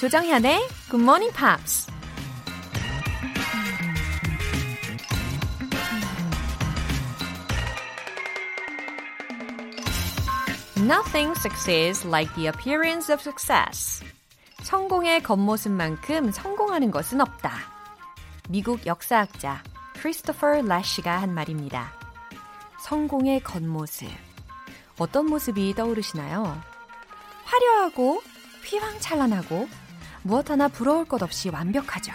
조정현의 Good Morning Pops. Nothing succeeds like the appearance of success. 성공의 겉모습만큼 성공하는 것은 없다. 미국 역사학자 크리스토퍼 래쉬가 한 말입니다. 성공의 겉모습. 어떤 모습이 떠오르시나요? 화려하고 휘황찬란하고 무엇 하나 부러울 것 없이 완벽하죠.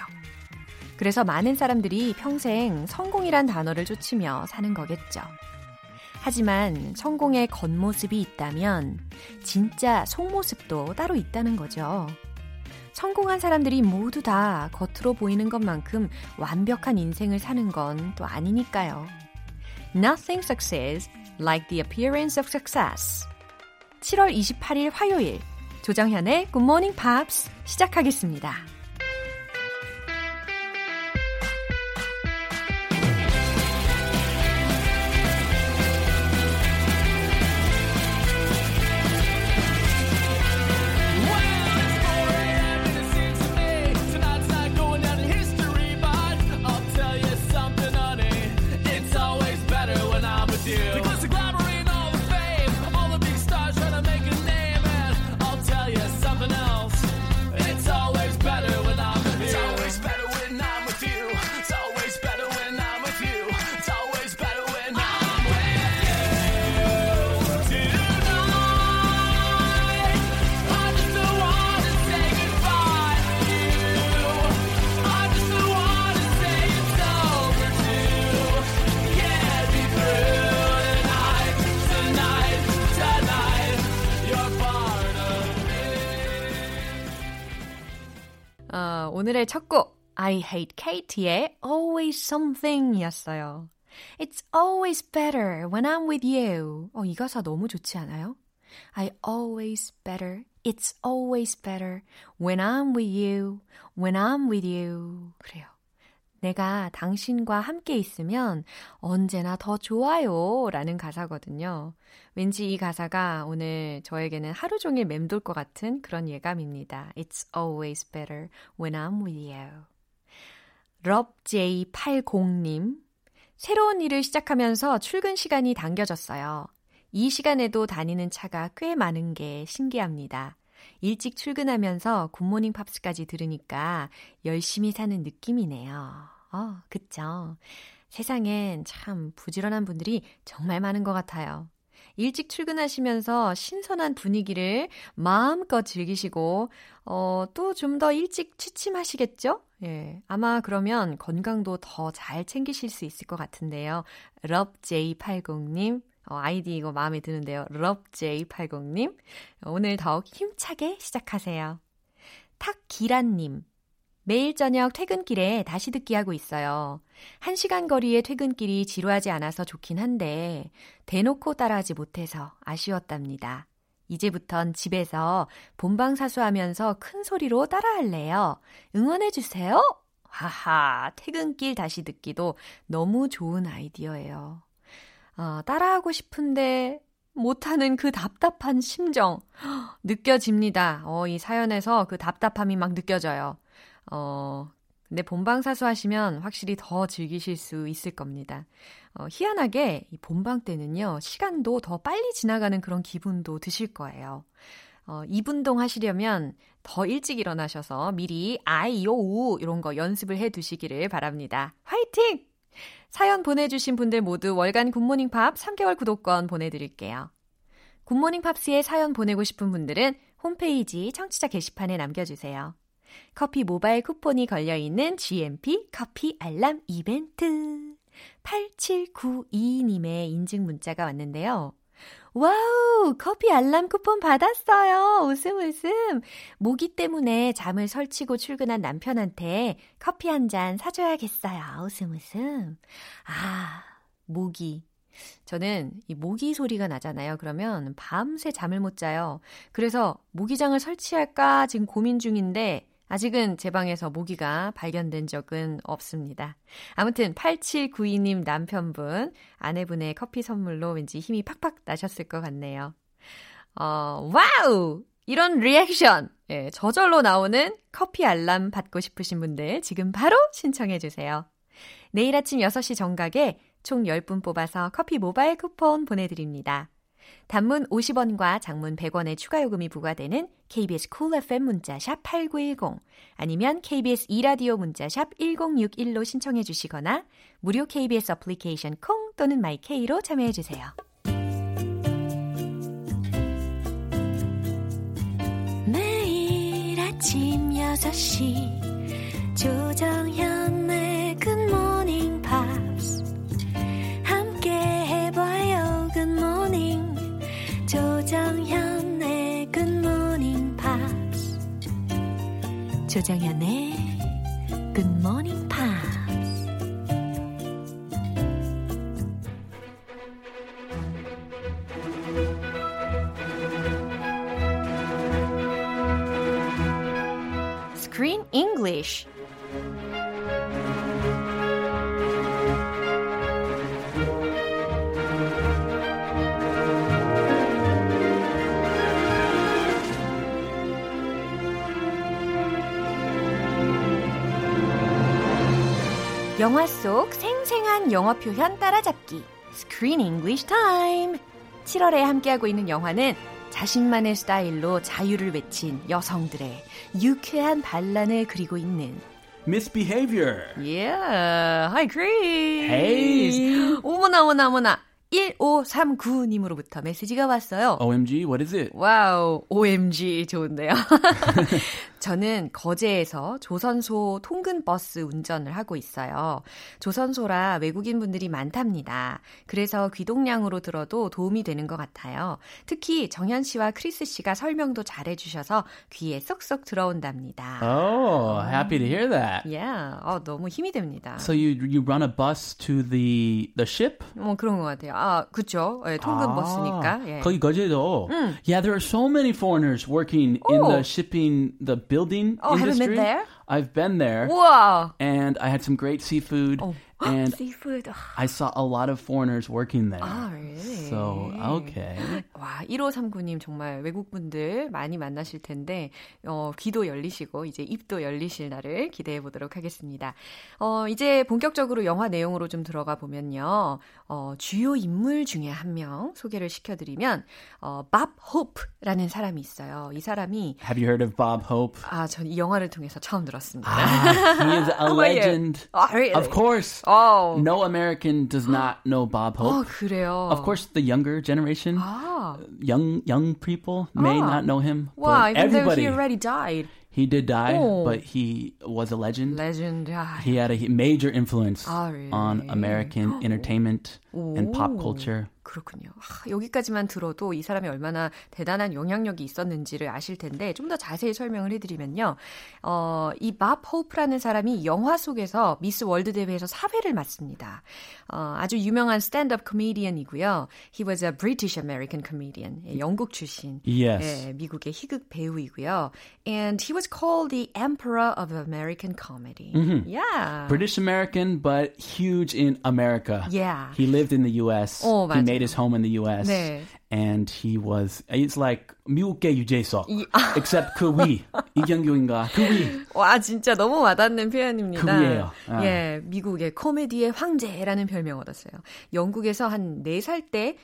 그래서 많은 사람들이 평생 성공이란 단어를 쫓으며 사는 거겠죠. 하지만 성공의 겉모습이 있다면 진짜 속모습도 따로 있다는 거죠. 성공한 사람들이 모두 다 겉으로 보이는 것만큼 완벽한 인생을 사는 건 또 아니니까요. Nothing succeeds like the appearance of success. 7월 28일 화요일 조정현의 Good Morning Pops 시작하겠습니다. 오늘의 첫 곡, I Hate Katie의 Always Something 이었어요. It's always better when I'm with you. 이 가사 너무 좋지 않아요? I always better, it's always better when I'm with you, when I'm with you. 그래요. 내가 당신과 함께 있으면 언제나 더 좋아요 라는 가사거든요. 왠지 이 가사가 오늘 저에게는 하루 종일 맴돌 것 같은 그런 예감입니다. It's always better when I'm with you. 럽J80님, 새로운 일을 시작하면서 출근 시간이 당겨졌어요. 이 시간에도 다니는 차가 꽤 많은 게 신기합니다. 일찍 출근하면서 굿모닝 팝스까지 들으니까 열심히 사는 느낌이네요. 그쵸? 세상엔 참 부지런한 분들이 정말 많은 것 같아요. 일찍 출근하시면서 신선한 분위기를 마음껏 즐기시고 또 좀 더 일찍 취침하시겠죠? 예, 아마 그러면 건강도 더 잘 챙기실 수 있을 것 같은데요. 럽J80님. 아이디 이거 마음에 드는데요. 럽J80님. 오늘 더욱 힘차게 시작하세요. 탁기란님. 매일 저녁 퇴근길에 다시 듣기 하고 있어요. 1시간 거리의 퇴근길이 지루하지 않아서 좋긴 한데 대놓고 따라하지 못해서 아쉬웠답니다. 이제부턴 집에서 본방사수하면서 큰 소리로 따라할래요. 응원해주세요. 하하, 퇴근길 다시 듣기도 너무 좋은 아이디어예요. 따라하고 싶은데 못하는 그 답답한 심정 느껴집니다. 이 사연에서 그 답답함이 막 느껴져요. 근데 본방사수 하시면 확실히 더 즐기실 수 있을 겁니다. 희한하게 이 본방 때는요, 시간도 더 빨리 지나가는 그런 기분도 드실 거예요. 이분동 하시려면 더 일찍 일어나셔서 미리 아이오우 이런 거 연습을 해두시기를 바랍니다. 화이팅! 사연 보내주신 분들 모두 월간 굿모닝팝 3개월 구독권 보내드릴게요. 굿모닝팝스에 사연 보내고 싶은 분들은 홈페이지 청취자 게시판에 남겨주세요. 커피 모바일 쿠폰이 걸려있는 GMP 커피 알람 이벤트. 8792님의 인증 문자가 왔는데요. 와우, 커피 알람 쿠폰 받았어요. 웃음 웃음. 모기 때문에 잠을 설치고 출근한 남편한테 커피 한 잔 사줘야겠어요. 웃음 웃음. 모기. 저는 이 모기 소리가 나잖아요. 그러면 밤새 잠을 못 자요. 그래서 모기장을 설치할까 지금 고민 중인데 아직은 제 방에서 모기가 발견된 적은 없습니다. 아무튼 8792님 남편분, 아내분의 커피 선물로 왠지 힘이 팍팍 나셨을 것 같네요. 와우! 이런 리액션! 예, 저절로 나오는 커피 알람 받고 싶으신 분들 지금 바로 신청해 주세요. 내일 아침 6시 정각에 총 10분 뽑아서 커피 모바일 쿠폰 보내드립니다. 단문 50원과 장문 100원의 추가 요금이 부과되는 KBS Cool FM 문자 샵 8910 아니면 KBS 2라디오 문자 샵 1061로 신청해 주시거나 무료 KBS 어플리케이션 콩 또는 마이K로 참여해 주세요. 매일 아침 6시 조정현의 굿모닝 팝스 함께 해봐요. 굿모닝 조정현의 굿모닝 팝스 조정현의 굿모닝 팝스. Screen English. 영화 속 생생한 영어 표현 따라잡기 Screen English Time. 7월에 함께하고 있는 영화는 자신만의 스타일로 자유를 외친 여성들의 유쾌한 반란을 그리고 있는 Misbehavior. Yeah, hi Grace. Hey. 어머나 1539님으로부터 메시지가 왔어요. OMG, what is it? 와우, OMG 좋은데요. 저는 거제에서 조선소 통근버스 운전을 하고 있어요. 조선소라 외국인분들이 많답니다. 그래서 귀동량으로 들어도 도움이 되는 것 같아요. 특히 정현 씨와 크리스 씨가 설명도 잘해주셔서 귀에 쏙쏙 들어온답니다. Oh, happy to hear that. Yeah, 너무 힘이 됩니다. So you run a bus to the ship? 그런 것 같아요. 그렇죠. 예, 통근버스니까. 예. 거기 거제도. Yeah, there are so many foreigners working in the shipping, the building industry. Haven't been there? I've been there. Wow. And I had some great seafood. Oh. And seafood. I saw a lot of foreigners working there. Oh, really? So, okay. 와, 1539님 정말 외국분들 많이 만나실 텐데 귀도 열리시고 이제 입도 열리실 날을 기대해 보도록 하겠습니다. 이제 본격적으로 영화 내용으로 좀 들어가 보면요. 주요 인물 중에 한 명 소개를 시켜드리면 Bob Hope라는 사람이 있어요. 이 사람이 Have you heard of Bob Hope? 아, 전 이 영화를 통해서 처음 들었습니다. Ah, he is a legend. Oh, really? Of course. Oh. No American does not know Bob Hope. Oh, 그래요. Of course, the younger generation, young people may not know him. Wow, even though he already died. He did die, but he was a legend. Legend, yeah. He had a major influence really? on American entertainment and pop culture. 그렇군요. 여기까지만 들어도 이 사람이 얼마나 대단한 영향력이 있었는지를 아실 텐데 좀 더 자세히 설명을 해드리면요. 이 밥 호프라는 사람이 영화 속에서 미스 월드 대회에서 4회를 맞습니다. 아주 유명한 스탠드업 코미디언이고요. He was a British American comedian. 예, 영국 출신. Yes. 예, 미국의 희극 배우이고요. And he was called the Emperor of American comedy. Mm-hmm. Yeah. British American, but huge in America. Yeah. He lived in the U.S. He made his home in the U.S. 네. And he was, it's like 미국계 유재석, except 그 위, 이경규인가, 그 위. 와, 진짜 너무 와닿는 표현입니다. 그 위예요. 예, 미국의 코미디의 황제라는 별명 얻었어요. 영국에서 한 4살 때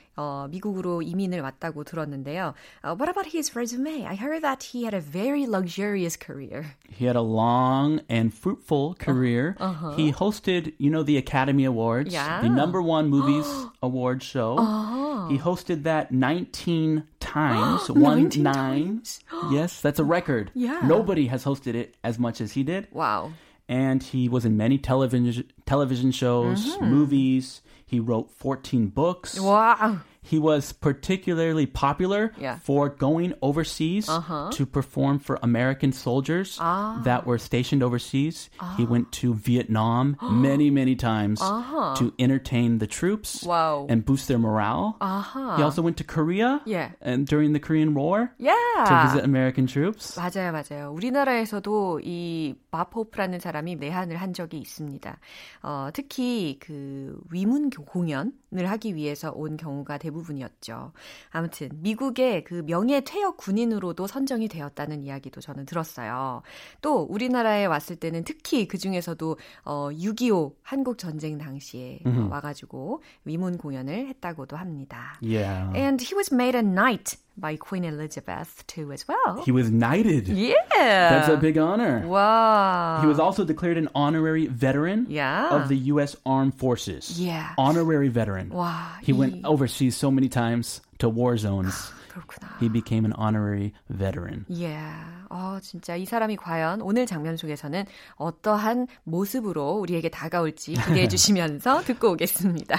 미국으로 이민을 왔다고 들었는데요. What about his resume? I heard that he had a very luxurious career. He had a long and fruitful career. Uh-huh. He hosted, the Academy Awards, yeah. the #1 movies award show. Uh-huh. He hosted that 19 times. 19 Yes, that's a record. Yeah. Nobody has hosted it as much as he did. Wow. And he was in many television shows, mm-hmm. movies. He wrote 14 books. Wow. he was particularly popular for going overseas to perform for American soldiers that were stationed overseas. He went to Vietnam many, many times to entertain the troops and boost their morale. He also went to Korea and during the Korean War to visit American troops. 맞아요, 맞아요. 우리나라에서도 이 Bob Hope라는 사람이 내한을 한 적이 있습니다. 특히 그 위문 공연을 하기 위해서 온 경우가 대부분이었죠. 아무튼 미국의 그 명예 퇴역 군인으로도 선정이 되었다는 이야기도 저는 들었어요. 또 우리나라에 왔을 때는 특히 그 중에서도 6.25 한국 전쟁 당시에 와가지고 위문 공연을 했다고도 합니다. Yeah. And he was made a knight. By Queen Elizabeth II as well. He was knighted. Yeah. That's a big honor. Wow. He was also declared an honorary veteran of the U.S. Armed Forces. Yeah. Honorary veteran. Wow. He went overseas so many times to war zones. 그렇구나. He became an honorary veteran. Yeah. 진짜 이 사람이 과연 오늘 장면 속에서는 어떠한 모습으로 우리에게 다가올지 기대해 주시면서 듣고 오겠습니다.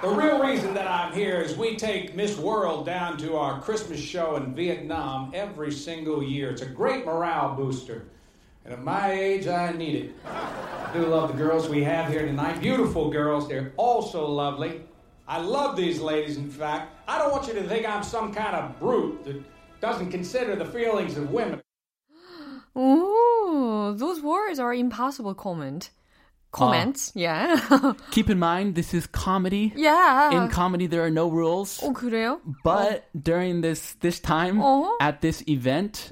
The real reason that I'm here is we take Miss World down to our Christmas show in Vietnam every single year. It's a great morale booster. And at my age, I need it. I do love the girls we have here tonight. Beautiful girls. They're all so lovely. I love these ladies, in fact. I don't want you to think I'm some kind of brute that doesn't consider the feelings of women. Ooh, those words are impossible comment. Comments, yeah. Keep in mind, this is comedy. Yeah. In comedy, there are no rules. Oh, 그래요? But during this time, at this event,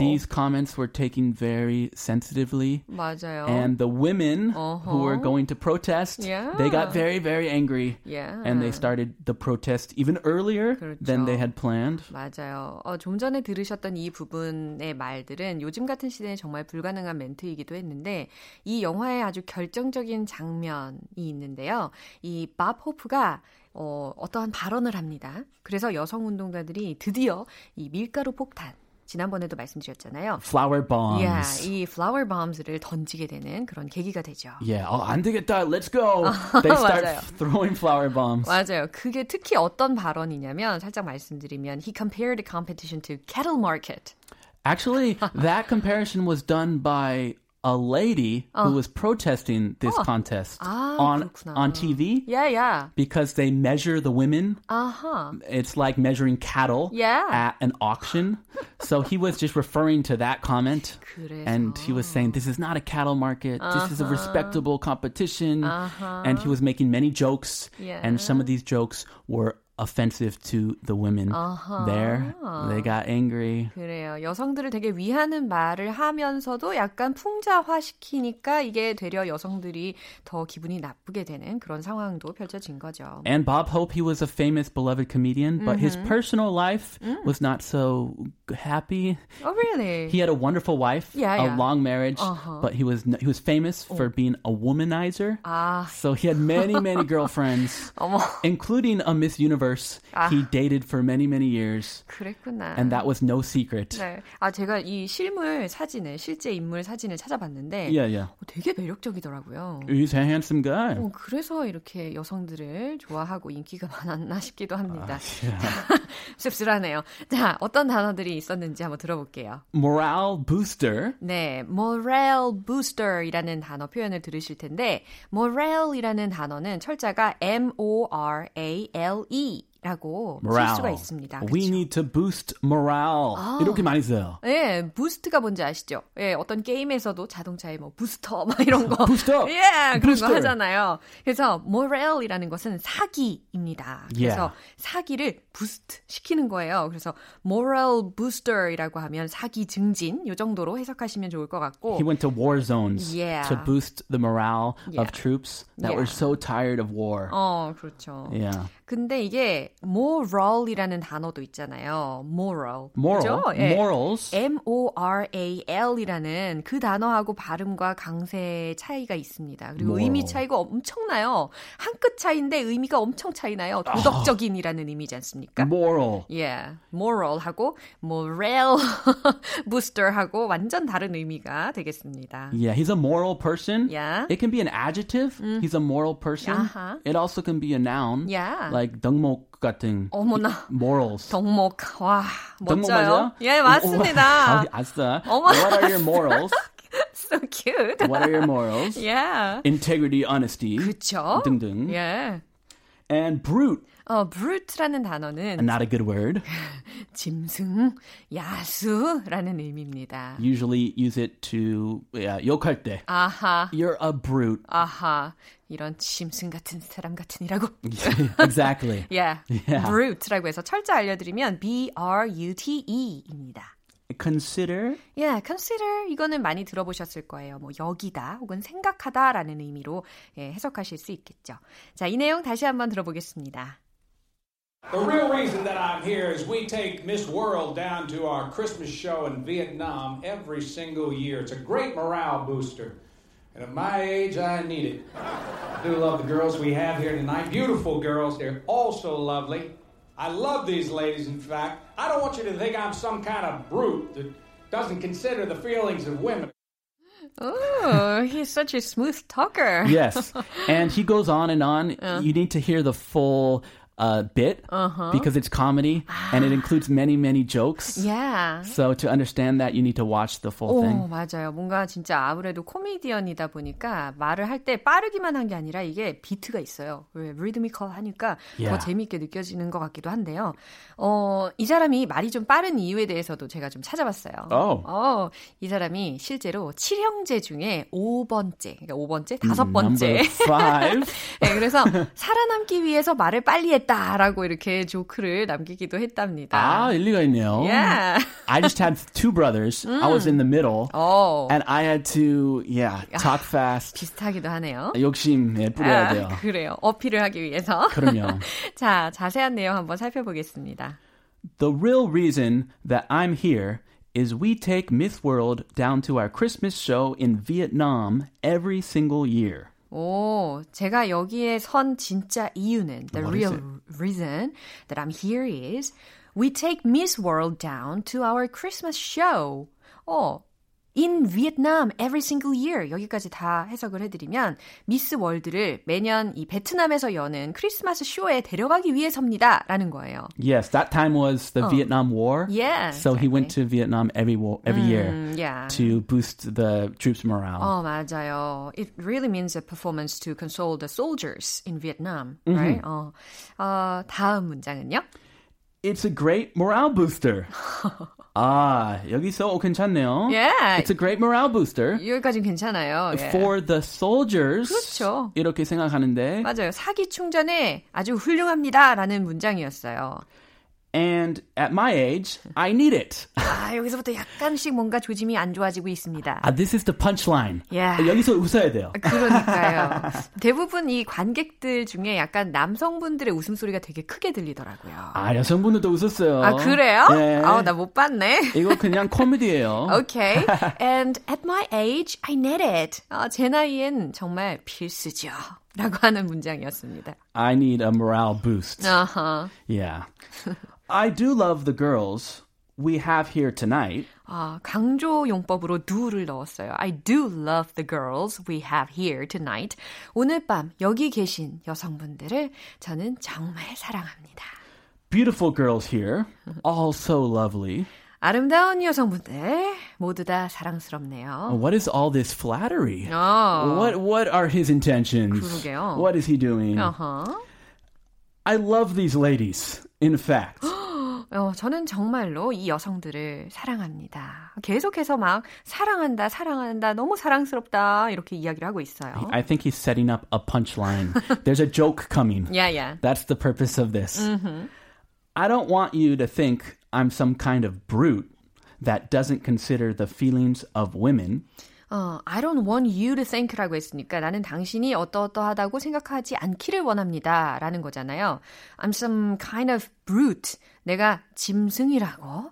these comments were taken very sensitively. 맞아요. And the women who were going to protest, they got very, very angry. Yeah. And they started the protest even earlier than they had planned. 맞아요. 좀 전에 들으셨던 이 부분의 말들은 요즘 같은 시대에 정말 불가능한 멘트이기도 했는데 이 영화의 아주 결정적인 장면이 있는데요. 이 Bob Hope가 어떠한 발언을 합니다. 그래서 여성 운동가들이 드디어 이 밀가루 폭탄, 지난번에도 말씀드렸잖아요. Flower bombs. Yeah, 이 flower bombs를 던지게 되는 그런 계기가 되죠. Yeah, 안 되겠다. Let's go. They start throwing flower bombs. 맞아요. 그게 특히 어떤 발언이냐면 살짝 말씀드리면 he compared the competition to cattle market. Actually, that comparison was done by a lady who was protesting this contest on TV. Yeah, yeah. Because they measure the women. Uh-huh. It's like measuring cattle at an auction. So he was just referring to that comment. And he was saying, this is not a cattle market. This is a respectable competition. And he was making many jokes. Yeah. And some of these jokes were offensive to the women there. They got angry. 그래요. 여성들을 되게 위하는 말을 하면서도 약간 풍자화시키니까 이게 되려 여성들이 더 기분이 나쁘게 되는 그런 상황도 펼쳐진 거죠. And Bob Hope, he was a famous beloved comedian, but his personal life was not so happy. Oh, really? He had a wonderful wife, a long marriage, but he was famous for being a womanizer. Ah. So he had many, many girlfriends, including a Miss Universe. He dated for many, many years. 그랬구나. And that was no secret. 네. 제가 이 실제 인물 사진을 찾아봤는데 되게 매력적이더라고요. He's a handsome guy. 그래서 이렇게 여성들을 좋아하고 인기가 많았나 싶기도 합니다. 씁쓸하네요. 자, 어떤 단어들이 있었는지 한번 들어볼게요. Morale booster. 네, morale booster이라는 단어 표현을 들으실 텐데 morale이라는 단어는 철자가 M-O-R-A-L-E 라고 쓸 수가 있습니다. 그쵸? We need to boost morale. 이렇게 많이 써요. 예, boost가 뭔지 아시죠? 예, 어떤 게임에서도 자동차에 뭐 부스터 막 이런 거. 부스터. 예, 그런 거 하잖아요. 그래서 morale이라는 것은 사기입니다. 그래서 사기를 boost 시키는 거예요. 그래서 morale booster이라고 하면 사기 증진 요 정도로 해석하시면 좋을 것 같고. He went to war zones to boost the morale of troops that were so tired of war. 그렇죠. 근데 이게 이제 moral이라는 단어도 있잖아요. moral. moral. 그렇죠? 예. morals. moral이라는 그 단어하고 발음과 강세의 차이가 있습니다. 그리고 moral. 의미 차이가 엄청나요. 한 끗 차이인데 의미가 엄청 차이나요. 도덕적인이라는 의미지 않습니까? moral. 예. moral하고 moral booster하고 완전 다른 의미가 되겠습니다. Yeah, he's a moral person. Yeah. It can be an adjective. He's a moral person. Uh-huh. It also can be a noun. Yeah. Like 덕목 같은 어머나. morals. 덕목. 와, 멋져요. 예, 맞습니다. 아싸. What are your morals? So cute. What are your morals? Yeah. Integrity, honesty. 그렇죠? 등등. Yeah. And brute. brute라는 단어는 not a good word. 짐승, 야수라는 의미입니다. Usually use it to 욕할 때. 아하. You're a brute. 아하. 이런 짐승 같은 사람 같은이라고. Exactly. yeah. yeah. Brute라고 해서 철자 알려드리면 B-R-U-T-E입니다. Consider? Yeah, consider. 이거는 많이 들어보셨을 거예요. 뭐 여기다 혹은 생각하다라는 의미로 예, 해석하실 수 있겠죠. 자, 이 내용 다시 한번 들어보겠습니다. The real reason that I'm here is we take Miss World down to our Christmas show in Vietnam every single year. It's a great morale booster. And at my age, I need it. I do love the girls we have here tonight. Beautiful girls. They're also lovely. I love these ladies, in fact. I don't want you to think I'm some kind of brute that doesn't consider the feelings of women. Oh, he's such a smooth talker. Yes. And he goes on and on. You need to hear the full bit because it's comedy and it includes many, many jokes. Yeah. So to understand that, you need to watch the full thing. 맞아요. 뭔가 진짜 아무래도 코미디언이다 보니까 말을 할 때 빠르기만 한 게 아니라 이게 비트가 있어요. 왜 리드미컬 하니까 더 재미있게 느껴지는 것 같기도 한데요. 이 사람이 말이 좀 빠른 이유에 대해서도 제가 좀 찾아봤어요. 이 사람이 실제로 7형제 중에 5번째, 그러니까 5번째, 5번째. 네, 그래서 살아남기 위해서 말을 빨리 했 라고 이렇게 조크를 남기기도 했답니다. 아, 일리가 있네요. Yeah. I just had two brothers. I was in the middle. And I had to, talk fast. 비슷하기도 하네요. 욕심에 뿌려야 돼요. 그래요. 어필을 하기 위해서. 그럼요. 자, 자세한 내용 한번 살펴보겠습니다. The real reason that I'm here is we take Miss World down to our Christmas show in Vietnam every single year. 오, 제가 여기에 선 진짜 이유는 The real reason that I'm here is we take Miss World down to our Christmas show. In Vietnam every single year. 여기까지 다 해석을 해드리면 미스 월드를 매년 이 베트남에서 여는 크리스마스 쇼에 데려가기 위해서입니다. 라는 거예요. Yes, that time was the Vietnam War. Yeah. So exactly. He went to Vietnam every year to boost the troops' morale. 맞아요. It really means a performance to console the soldiers in Vietnam, right? 다음 문장은요? It's a great morale booster. 아, 여기서 괜찮네요. Yeah. It's a great morale booster. 여기까지는 괜찮아요. 예. For the soldiers. 그렇죠. 이렇게 생각하는데. 맞아요. 사기 충전에 아주 훌륭합니다라는 문장이었어요. And at my age, I need it. 아, 여기서부터 약간씩 뭔가 조짐이 안 좋아지고 있습니다. 아, this is the punchline. Yeah. 여기서 웃어야 돼요. 그러니까요. 대부분 이 관객들 중에 약간 남성분들의 웃음소리가 되게 크게 들리더라고요. 아, 여성분들도 웃었어요. 아, 그래요? 네. 아우, 나 못 봤네. 이거 그냥 코미디예요. Okay. And at my age, I need it. 제 나이엔 정말 필수죠. 라고 하는 문장이었습니다. I need a morale boost. Uh-huh. Yeah. I do love the girls we have here tonight. 아, 강조 용법으로 do를 넣었어요. I do love the girls we have here tonight. 오늘 밤 여기 계신 여성분들을 저는 정말 사랑합니다. Beautiful girls here, all so lovely. 아름다운 여성분들 모두 다 사랑스럽네요. What is all this flattery? What are his intentions? 그러게요. What is he doing? Uh-huh. I love these ladies, in fact. 저는 정말로 이 여성들을 사랑합니다. 계속해서 막 사랑한다, 사랑한다, 너무 사랑스럽다 이렇게 이야기를 하고 있어요. I think he's setting up a punchline. There's a joke coming. Yeah, yeah. That's the purpose of this. Mm-hmm. I don't want you to think I'm some kind of brute that doesn't consider the feelings of women. I don't want you to think라고 했으니까 나는 당신이 어떠어떠하다고 생각하지 않기를 원합니다. 라는 거잖아요. I'm some kind of brute. 내가 짐승이라고?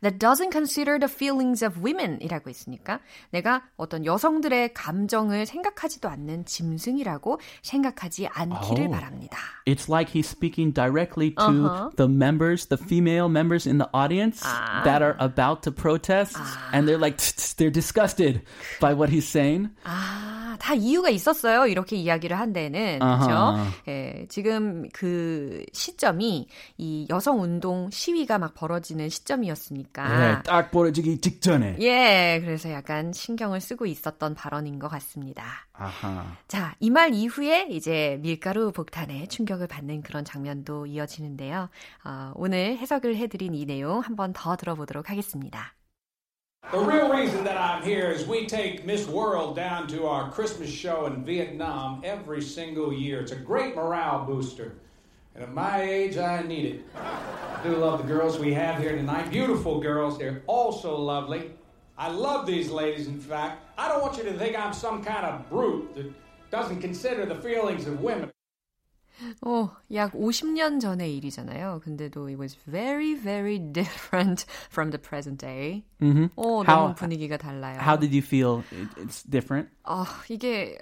That doesn't consider the feelings of women 이라고 했으니까 내가 어떤 여성들의 감정을 생각하지도 않는 짐승이라고 생각하지 않기를 바랍니다. It's like he's speaking directly to the members, the female members in the audience that are about to protest and they're like, they're disgusted by what he's saying. 다 이유가 있었어요. 이렇게 이야기를 한 데는 그렇죠. 예, 지금 그 시점이 이 여성 운동 시위가 막 벌어지는 시점이었으니까. 예, 딱 벌어지기 직전에. 예, 그래서 약간 신경을 쓰고 있었던 발언인 것 같습니다. 아하. 자, 이 말 이후에 이제 밀가루 폭탄에 충격을 받는 그런 장면도 이어지는데요. 오늘 해석을 해드린 이 내용 한번 더 들어보도록 하겠습니다. The real reason that I'm here is we take Miss World down to our Christmas show in Vietnam every single year. It's a great morale booster. And at my age, I need it. I do love the girls we have here tonight. Beautiful girls. They're all so lovely. I love these ladies, in fact. I don't want you to think I'm some kind of brute that doesn't consider the feelings of women. 약 50년 전의 일이잖아요. 근데도 it was very, very different from the present day. Mm-hmm. 너무 분위기가 달라요. How did you feel it's different? 이게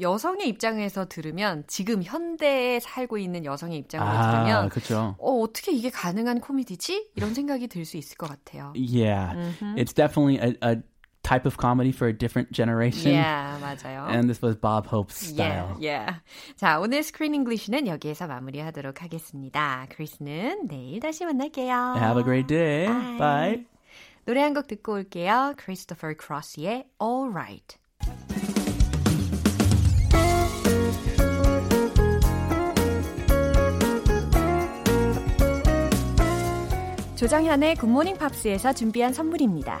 여성의 입장에서 들으면 지금 현대에 살고 있는 여성의 입장으로 들으면 그렇죠. 어떻게 이게 가능한 코미디지? 이런 생각이 들 수 있을 것 같아요. Yeah, mm-hmm. It's definitely a type of comedy for a different generation. Yeah, 맞아요. And this was Bob Hope's style. Yeah. 자, 오늘 Screen English는 여기에서 마무리하도록 하겠습니다. 크리스는 내일 다시 만날게요. Have a great day. Bye. Bye. 노래 한 곡 듣고 올게요. Christopher Cross의 All Right. 조정현의 굿모닝 팝스에서 준비한 선물입니다.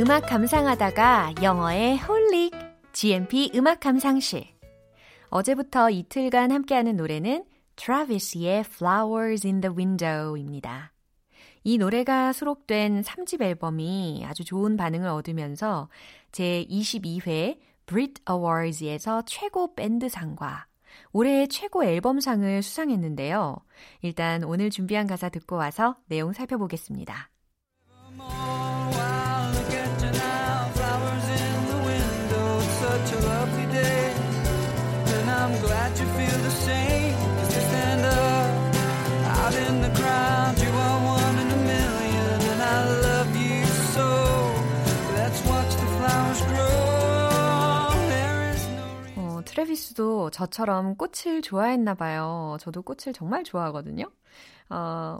음악 감상하다가 영어의 홀릭, GMP 음악 감상실. 어제부터 이틀간 함께하는 노래는 트래비스의 Flowers in the Window입니다. 이 노래가 수록된 3집 앨범이 아주 좋은 반응을 얻으면서 제22회 Brit Awards에서 최고 밴드상과 올해의 최고 앨범상을 수상했는데요. 일단 오늘 준비한 가사 듣고 와서 내용 살펴보겠습니다. I'm glad you feel the same as you stand up out in the crowd. You are one in a million, and I love you so. Let's watch the flowers grow. There is no reason. 트래비스도 저처럼 꽃을 좋아했나 봐요. 저도 꽃을 정말 좋아하거든요.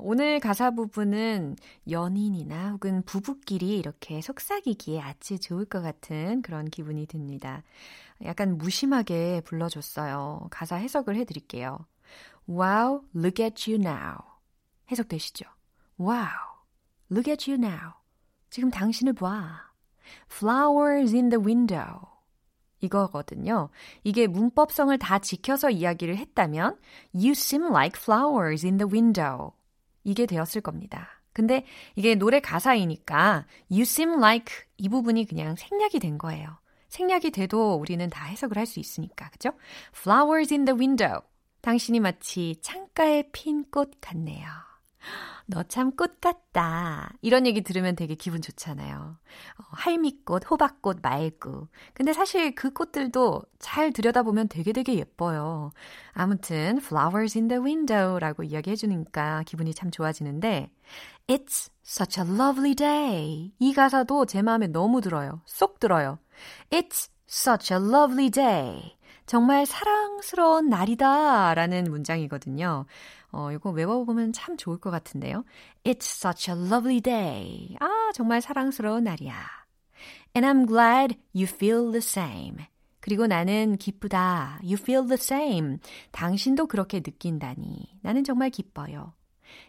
오늘 가사 부분은 연인이나 혹은 부부끼리 이렇게 속삭이기에 아주 좋을 것 같은 그런 기분이 듭니다. 약간 무심하게 불러줬어요. 가사 해석을 해드릴게요. Wow, look at you now. 해석되시죠? Wow, look at you now. 지금 당신을 봐. Flowers in the window. 이거거든요. 이게 문법성을 다 지켜서 이야기를 했다면 You seem like flowers in the window. 이게 되었을 겁니다. 근데 이게 노래 가사이니까 You seem like 이 부분이 그냥 생략이 된 거예요. 생략이 돼도 우리는 다 해석을 할 수 있으니까. 그죠? Flowers in the window. 당신이 마치 창가에 핀 꽃 같네요. 너 참 꽃 같다. 이런 얘기 들으면 되게 기분 좋잖아요. 할미꽃, 호박꽃, 말구. 근데 사실 그 꽃들도 잘 들여다보면 되게 예뻐요. 아무튼 flowers in the window라고 이야기해주니까 기분이 참 좋아지는데 It's such a lovely day. 이 가사도 제 마음에 너무 들어요. 쏙 들어요. It's such a lovely day. 정말 사랑스러운 날이다 라는 문장이거든요. 이거 외워보면 참 좋을 것 같은데요. It's such a lovely day. 아, 정말 사랑스러운 날이야. And I'm glad you feel the same. 그리고 나는 기쁘다. You feel the same. 당신도 그렇게 느낀다니. 나는 정말 기뻐요.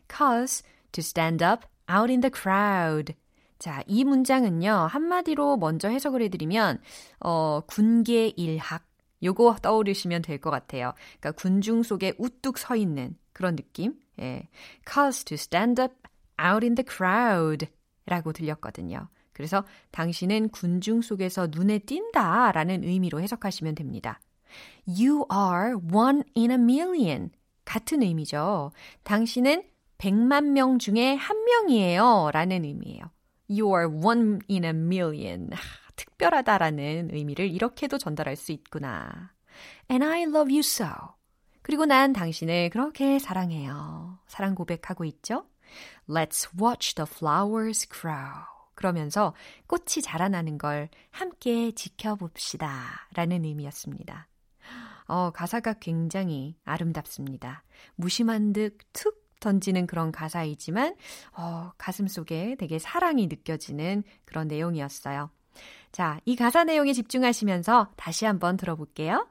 'Cause to stand up out in the crowd. 자, 이 문장은요. 한마디로 먼저 해석을 해드리면 군계 일학. 요거 떠오르시면 될 것 같아요. 그러니까 군중 속에 우뚝 서 있는 그런 느낌. 예. 'Cause to stand up out in the crowd. 라고 들렸거든요. 그래서 당신은 군중 속에서 눈에 띈다 라는 의미로 해석하시면 됩니다. You are one in a million. 같은 의미죠. 당신은 100만 명 중에 한 명이에요 라는 의미예요. You are one in a million. 특별하다라는 의미를 이렇게도 전달할 수 있구나. And I love you so. 그리고 난 당신을 그렇게 사랑해요. 사랑 고백하고 있죠? Let's watch the flowers grow. 그러면서 꽃이 자라나는 걸 함께 지켜봅시다 라는 의미였습니다. 가사가 굉장히 아름답습니다. 무심한 듯 툭 던지는 그런 가사이지만 가슴 속에 되게 사랑이 느껴지는 그런 내용이었어요. 자, 이 가사 내용에 집중하시면서 다시 한번 들어볼게요.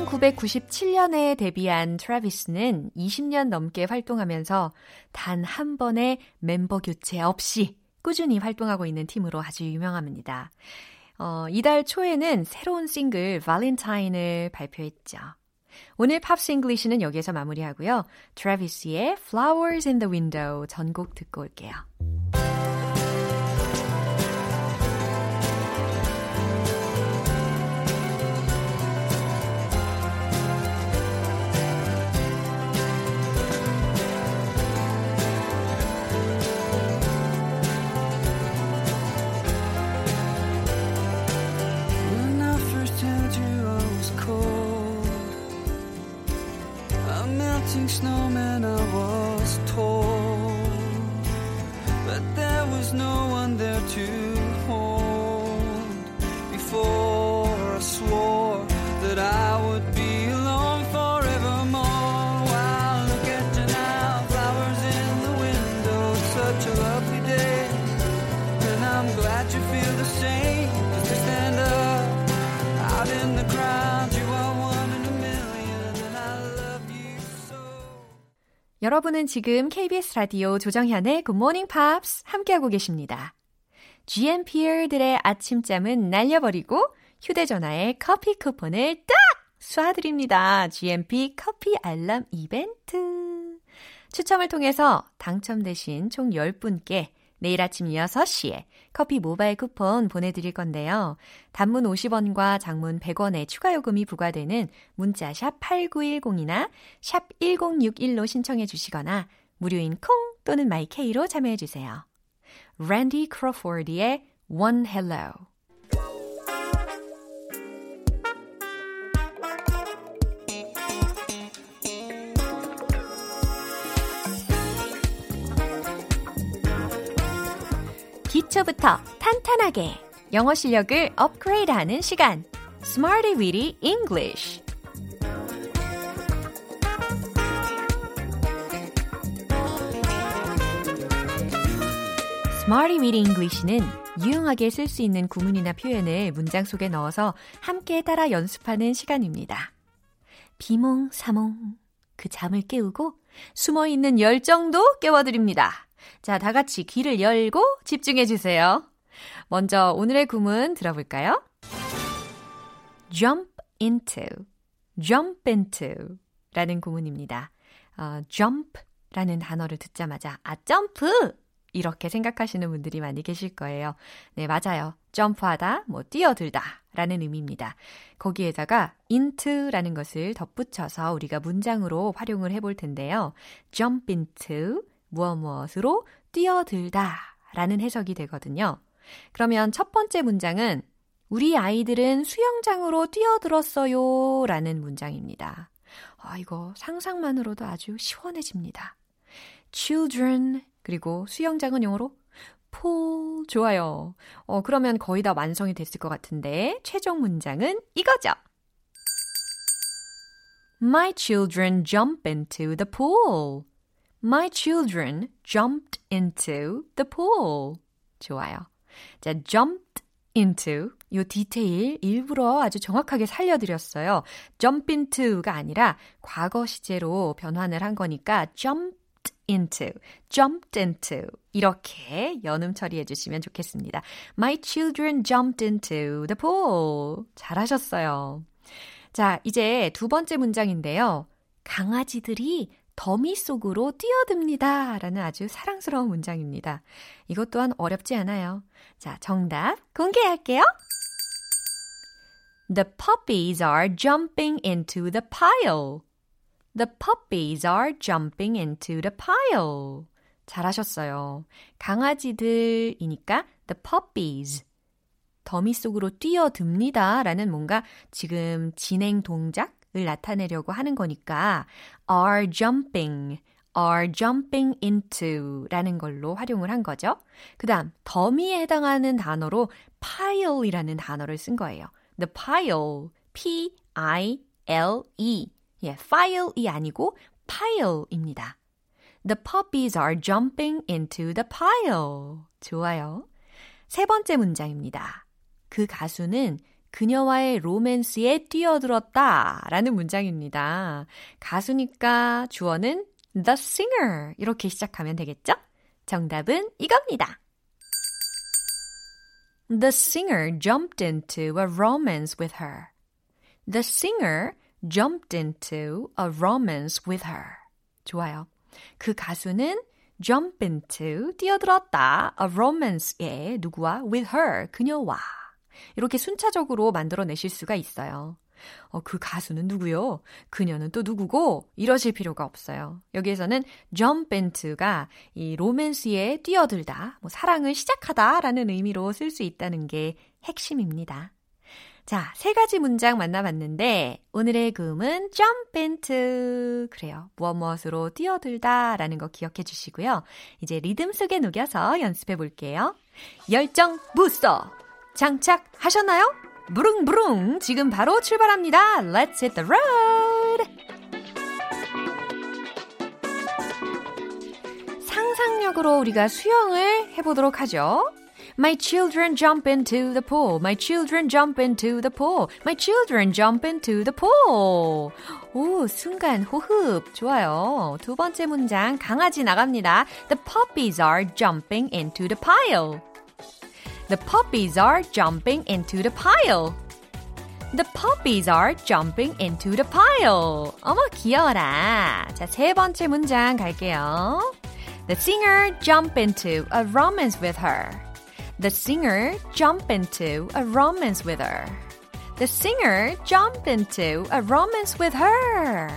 그 1997년에 데뷔한 트래비스는 20년 넘게 활동하면서 단 한 번의 멤버 교체 없이 꾸준히 활동하고 있는 팀으로 아주 유명합니다. 이달 초에는 새로운 싱글 발렌타인을 발표했죠. 오늘 팝스 잉글리시는 여기에서 마무리하고요. 트래비스의 Flowers in the Window 전곡 듣고 올게요. Snowman, I was told, but there was no one there to hold. Before I swore that I would be alone forevermore. While I look at you now, flowers in the window, it's such a lovely day, and I'm glad you feel the same. Just to stand up out in the crowd, you are one in a million, and I love you. 여러분은 지금 KBS 라디오 조정현의 Good Morning Pops 함께하고 계십니다. GMP들의 아침잠은 날려버리고 휴대전화에 커피 쿠폰을 딱 쏴드립니다. GMP 커피 알람 이벤트. 추첨을 통해서 당첨되신 총 10분께 내일 아침 6시에 커피 모바일 쿠폰 보내드릴 건데요. 단문 50원과 장문 100원의 추가 요금이 부과되는 문자 샵 8910이나 샵 1061로 신청해 주시거나 무료인 콩 또는 마이케이로 참여해 주세요. 랜디 크로포드의 One Hello. 기초부터 탄탄하게 영어 실력을 업그레이드하는 시간 Smarty Weedy English Smarty Weedy English는 유용하게 쓸 수 있는 구문이나 표현을 문장 속에 넣어서 함께 따라 연습하는 시간입니다. 비몽사몽 그 잠을 깨우고 숨어있는 열정도 깨워드립니다. 자, 다 같이 귀를 열고 집중해 주세요. 먼저 오늘의 구문 들어볼까요? jump into, jump into 라는 구문입니다. jump라는 단어를 듣자마자 아, 점프! 이렇게 생각하시는 분들이 많이 계실 거예요. 네, 맞아요. 점프하다, 뭐 뛰어들다 라는 의미입니다. 거기에다가 into라는 것을 덧붙여서 우리가 문장으로 활용을 해볼 텐데요. jump into 무엇무엇으로 뛰어들다 라는 해석이 되거든요. 그러면 첫 번째 문장은 우리 아이들은 수영장으로 뛰어들었어요 라는 문장입니다. 아, 이거 상상만으로도 아주 시원해집니다. children 그리고 수영장은 영어로 pool 좋아요. 그러면 거의 다 완성이 됐을 것 같은데 최종 문장은 이거죠. My children jump into the pool. My children jumped into the pool. 좋아요. 자, jumped into 요 디테일 일부러 아주 정확하게 살려드렸어요. jump into가 아니라 과거 시제로 변환을 한 거니까 jumped into, jumped into 이렇게 연음 처리해 주시면 좋겠습니다. My children jumped into the pool. 잘하셨어요. 자, 이제 두 번째 문장인데요. 강아지들이 더미 속으로 뛰어듭니다. 라는 아주 사랑스러운 문장입니다. 이것 또한 어렵지 않아요. 자, 정답 공개할게요. The puppies are jumping into the pile. The puppies are jumping into the pile. 잘하셨어요. 강아지들이니까 the puppies. 더미 속으로 뛰어듭니다. 라는 뭔가 지금 진행 동작을 나타내려고 하는 거니까 are jumping into 라는 걸로 활용을 한 거죠. 그 다음 더미에 해당하는 단어로 pile이라는 단어를 쓴 거예요. The pile, P-I-L-E. 예, file이 아니고 pile입니다. The puppies are jumping into the pile. 좋아요. 세 번째 문장입니다. 그 가수는 그녀와의 로맨스에 뛰어들었다 라는 문장입니다. 가수니까 주어는 the singer 이렇게 시작하면 되겠죠? 정답은 이겁니다. The singer jumped into a romance with her. The singer jumped into a romance with her. 좋아요. 그 가수는 jump into, 뛰어들었다, a romance에 누구와? with her, 그녀와. 이렇게 순차적으로 만들어내실 수가 있어요. 그 가수는 누구요? 그녀는 또 누구고? 이러실 필요가 없어요. 여기에서는 jump into가 이 로맨스에 뛰어들다, 뭐 사랑을 시작하다라는 의미로 쓸 수 있다는 게 핵심입니다. 자, 세 가지 문장 만나봤는데 오늘의 구음은 jump into 그래요. 무엇무엇으로 뛰어들다 라는 거 기억해 주시고요. 이제 리듬 속에 녹여서 연습해 볼게요. 열정 부스터 장착하셨나요? 부릉부릉 지금 바로 출발합니다. Let's hit the road. 상상력으로 우리가 수영을 해보도록 하죠. My children jump into the pool. My children jump into the pool. My children jump into the pool. 오, 순간 호흡. 좋아요. 두 번째 문장 강아지 나갑니다. The puppies are jumping into the pile. The puppies are jumping into the pile. The puppies are jumping into the pile. 어머, 귀여워라. 자, 세 번째 문장 갈게요. The singer jumped into a romance with her. The singer jumped into a romance with her. The singer jumped into a romance with her.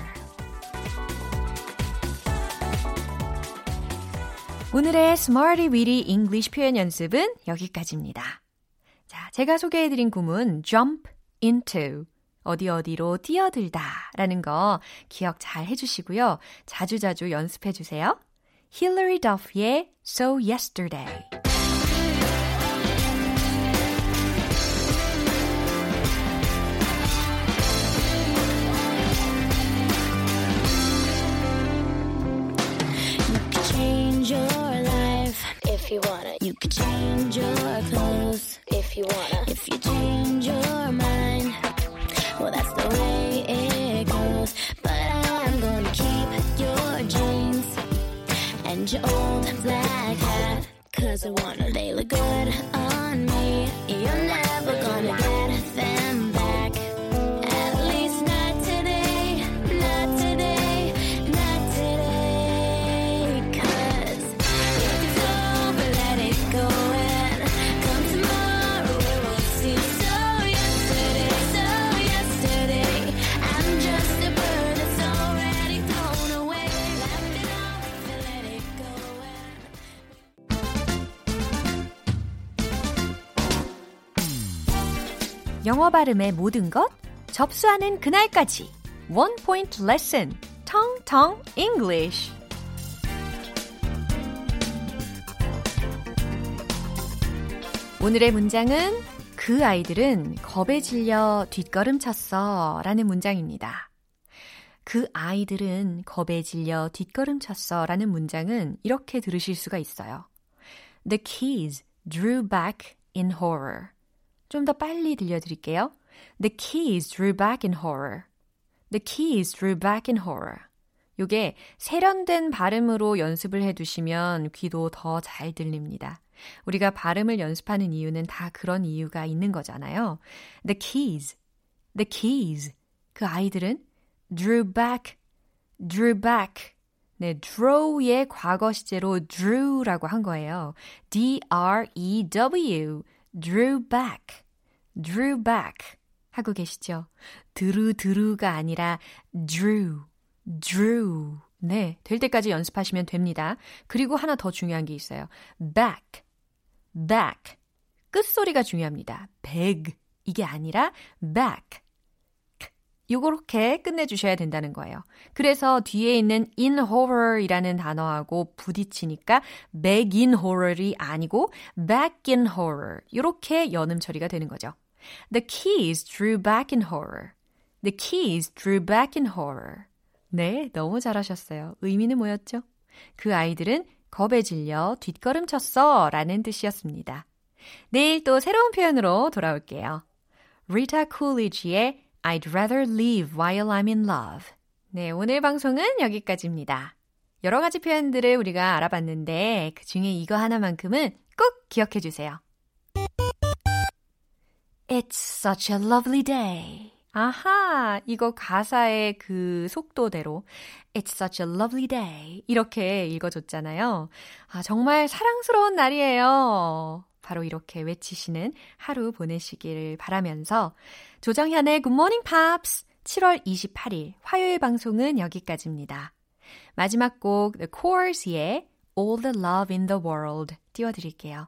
오늘의 Smarty Weedy English 표현 연습은 여기까지입니다. 자, 제가 소개해드린 구문 jump into 어디 어디로 뛰어들다 라는 거 기억 잘 해주시고요. 자주자주 연습해주세요. Hilary Duff의 So Yesterday. If you wanna, you could change your clothes. If you wanna, if you change your mind, well that's the way it goes. But I'm gonna keep your jeans and your old black hat, 'cause I wanna, they look good on me. You're never gonna get them back. At least not today, not today, not today. 'Cause if it's over, let it go. And come tomorrow, it won't seem so yesterday, so yesterday. I'm just a bird that's already thrown away. Laugh it off and let it go. And 영어 발음의 모든 것, 접수하는 그날까지 One Point Lesson, Tong Tong English. 오늘의 문장은 그 아이들은 겁에 질려 뒷걸음쳤어 라는 문장입니다. 그 아이들은 겁에 질려 뒷걸음쳤어 라는 문장은 이렇게 들으실 수가 있어요. The kids drew back in horror. 좀 더 빨리 들려드릴게요. The kids drew back in horror. The kids drew back in horror. 요게 세련된 발음으로 연습을 해두시면 귀도 더 잘 들립니다. 우리가 발음을 연습하는 이유는 다 그런 이유가 있는 거잖아요. The kids, 그 아이들은 drew back. 네, draw의 과거 시제로 drew라고 한 거예요. D-R-E-W, drew back 하고 계시죠? 드루드루가 아니라 drew. 네, 될 때까지 연습하시면 됩니다. 그리고 하나 더 중요한 게 있어요. back. 끝소리가 중요합니다. beg, 이게 아니라 back. 요렇게 끝내주셔야 된다는 거예요. 그래서 뒤에 있는 in horror이라는 단어하고 부딪히니까 back in horror이 아니고 back in horror. 요렇게 연음 처리가 되는 거죠. The keys drew back in horror. The keys drew back in horror. 네, 너무 잘하셨어요. 의미는 뭐였죠? 그 아이들은 겁에 질려 뒷걸음쳤어 라는 뜻이었습니다. 내일 또 새로운 표현으로 돌아올게요. Rita Coolidge의 I'd rather leave while I'm in love. 네, 오늘 방송은 여기까지입니다. 여러 가지 표현들을 우리가 알아봤는데 그 중에 이거 하나만큼은 꼭 기억해 주세요. It's such a lovely day. 아하, 이거 가사의 그 속도대로 It's such a lovely day 이렇게 읽어줬잖아요. 아, 정말 사랑스러운 날이에요. 바로 이렇게 외치시는 하루 보내시길 바라면서 조정현의 굿모닝 팝스 7월 28일 화요일 방송은 여기까지입니다. 마지막 곡 The Choors의 All the Love in the World 띄워드릴게요.